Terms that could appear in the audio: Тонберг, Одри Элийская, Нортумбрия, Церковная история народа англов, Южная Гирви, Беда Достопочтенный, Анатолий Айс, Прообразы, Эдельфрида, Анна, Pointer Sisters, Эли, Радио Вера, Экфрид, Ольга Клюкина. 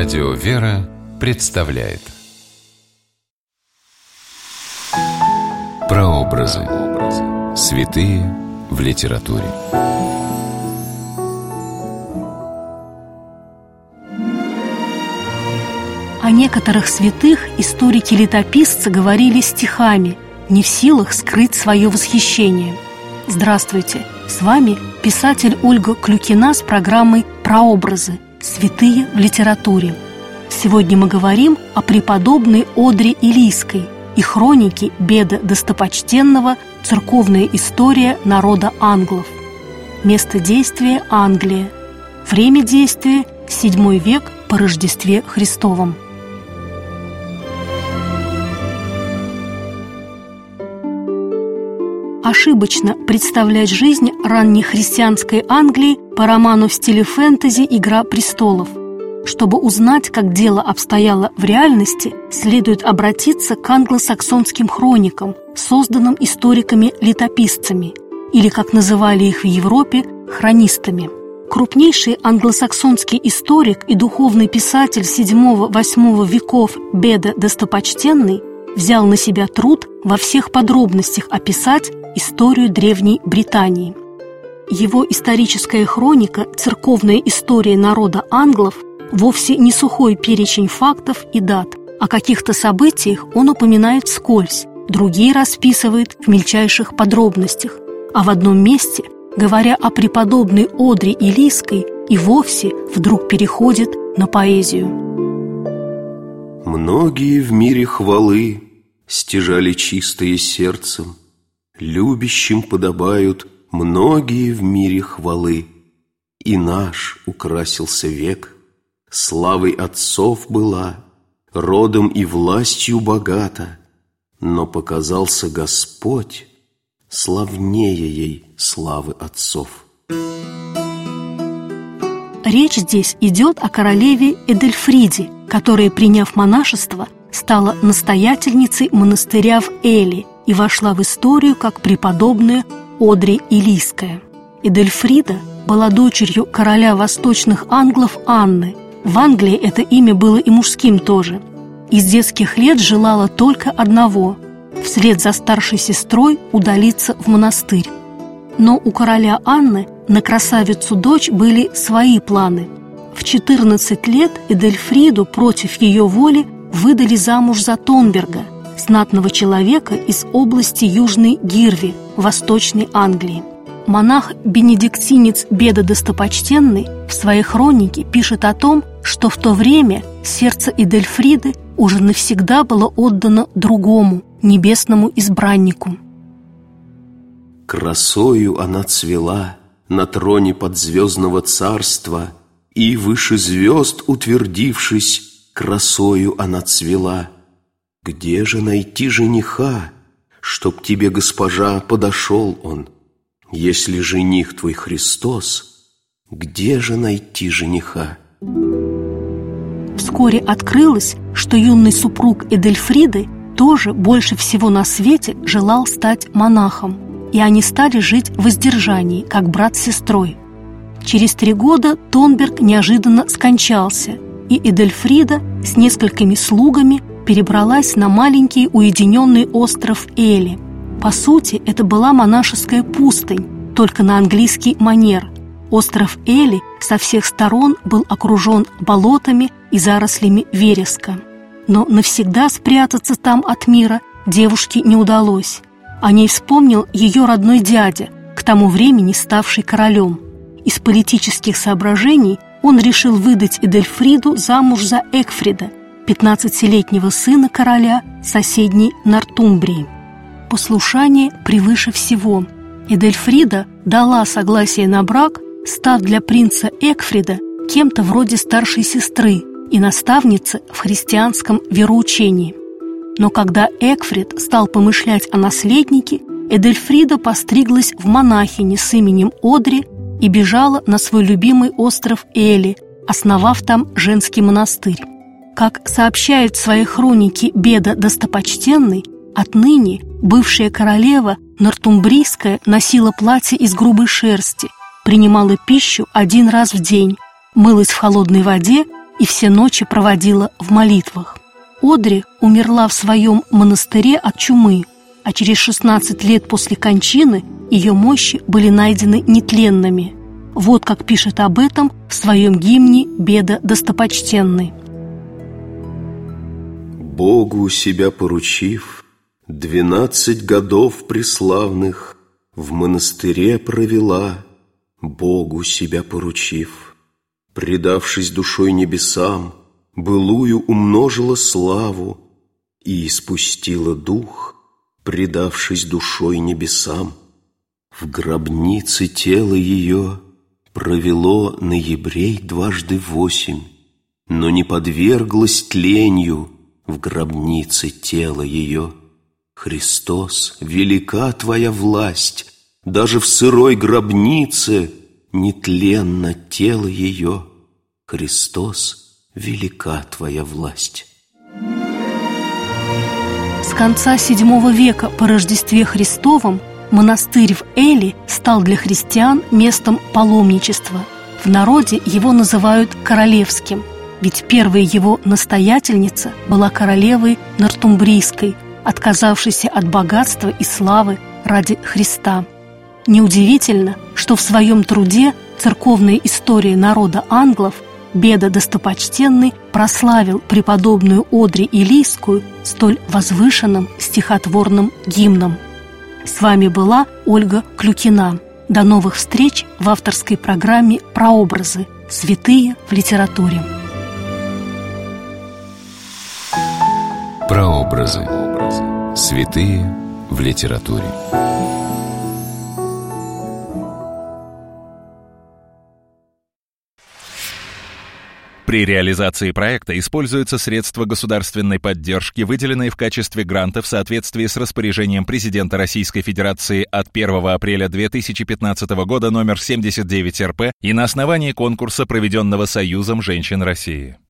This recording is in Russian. Радио Вера представляет Прообразы. Святые в литературе. О некоторых святых историки-летописцы говорили стихами, не в силах скрыть свое восхищение. Здравствуйте! С вами писатель Ольга Клюкина с программой «Прообразы. Святые в литературе». Сегодня мы говорим о преподобной Одри Элийской и хронике «Беда Достопочтенного. Церковная история народа англов». Место действия – Англия. Время действия – VII век по Рождестве Христовом. Ошибочно представлять жизнь раннехристианской Англии по роману в стиле фэнтези «Игра престолов». Чтобы узнать, как дело обстояло в реальности, следует обратиться к англосаксонским хроникам, созданным историками-летописцами, или, как называли их в Европе, хронистами. Крупнейший англосаксонский историк и духовный писатель VII-VIII веков Беда Достопочтенный взял на себя труд во всех подробностях описать историю Древней Британии. Его историческая хроника «Церковная история народа англов» вовсе не сухой перечень фактов и дат. О каких-то событиях он упоминает вскользь, другие расписывает в мельчайших подробностях. А в одном месте, говоря о преподобной Одри Элийской, и вовсе вдруг переходит на поэзию. «Многие в мире хвалы стяжали чистые сердцем, любящим подобают многие в мире хвалы. И наш украсился век, славой отцов была, родом и властью богата, но показался Господь славнее ей славы отцов». Речь здесь идет о королеве Эдельфриде, которая, приняв монашество, стала настоятельницей монастыря в Эли и вошла в историю как преподобная Одри Элийская. Эдельфрида была дочерью короля восточных англов Анны. В Англии это имя было и мужским тоже. Из детских лет желала только одного – вслед за старшей сестрой удалиться в монастырь. Но у короля Анны на красавицу-дочь были свои планы. В 14 лет Эдельфриду против ее воли выдали замуж за Тонберга, знатного человека из области Южной Гирви, Восточной Англии. Монах-бенедиктинец Беда Достопочтенный в своей хронике пишет о том, что в то время сердце Эдельфриды уже навсегда было отдано другому, небесному избраннику. «Красою она цвела на троне подзвездного царства, и выше звезд утвердившись, красою она цвела. Где же найти жениха, чтоб тебе, госпожа, подошел он? Если жених твой Христос, где же найти жениха?» Вскоре открылось, что юный супруг Эдельфриды тоже больше всего на свете желал стать монахом, и они стали жить в воздержании, как брат с сестрой. Через 3 года Тонберг неожиданно скончался, и Эдельфрида с несколькими слугами перебралась на маленький уединенный остров Эли. По сути, это была монашеская пустынь, только на английский манер. Остров Эли со всех сторон был окружен болотами и зарослями вереска. Но навсегда спрятаться там от мира девушке не удалось. О ней вспомнил ее родной дядя, к тому времени ставший королем. Из политических соображений он решил выдать Эдельфриду замуж за Экфрида, 15-летнего сына короля соседней Нортумбрии. Послушание превыше всего. Эдельфрида дала согласие на брак, став для принца Экфрида кем-то вроде старшей сестры и наставницы в христианском вероучении. Но когда Экфрид стал помышлять о наследнике, Эдельфрида постриглась в монахини с именем Одри и бежала на свой любимый остров Эли, основав там женский монастырь. Как сообщает в своей хронике Беда Достопочтенный, отныне бывшая королева Нортумбрийская носила платье из грубой шерсти, принимала пищу 1 раз в день, мылась в холодной воде и все ночи проводила в молитвах. Одри умерла в своем монастыре от чумы, а через 16 лет после кончины ее мощи были найдены нетленными. Вот как пишет об этом в своем гимне «Беда Достопочтенный». «Богу себя поручив, 12 годов преславных в монастыре провела, Богу себя поручив. Предавшись душой небесам, былую умножила славу и испустила дух, предавшись душой небесам. В гробнице тело ее провело ноябрей дважды 8, но не подверглось тленью в гробнице тело ее. Христос, велика твоя власть, даже в сырой гробнице нетленно тело ее. Христос, велика твоя власть». С конца VII века по Рождестве Христовом монастырь в Эли стал для христиан местом паломничества. В народе его называют королевским, ведь первая его настоятельница была королевой Нортумбрийской, отказавшейся от богатства и славы ради Христа. Неудивительно, что в своем труде «Церковная история народа англов» Беда Достопочтенный прославил преподобную Одри Элийскую столь возвышенным стихотворным гимном. С вами была Ольга Клюкина. До новых встреч в авторской программе «Прообразы. Святые в литературе». Прообразы. Святые в литературе. При реализации проекта используются средства государственной поддержки, выделенные в качестве гранта в соответствии с распоряжением президента Российской Федерации от 1 апреля 2015 года № 79 РП и на основании конкурса, проведенного Союзом женщин России.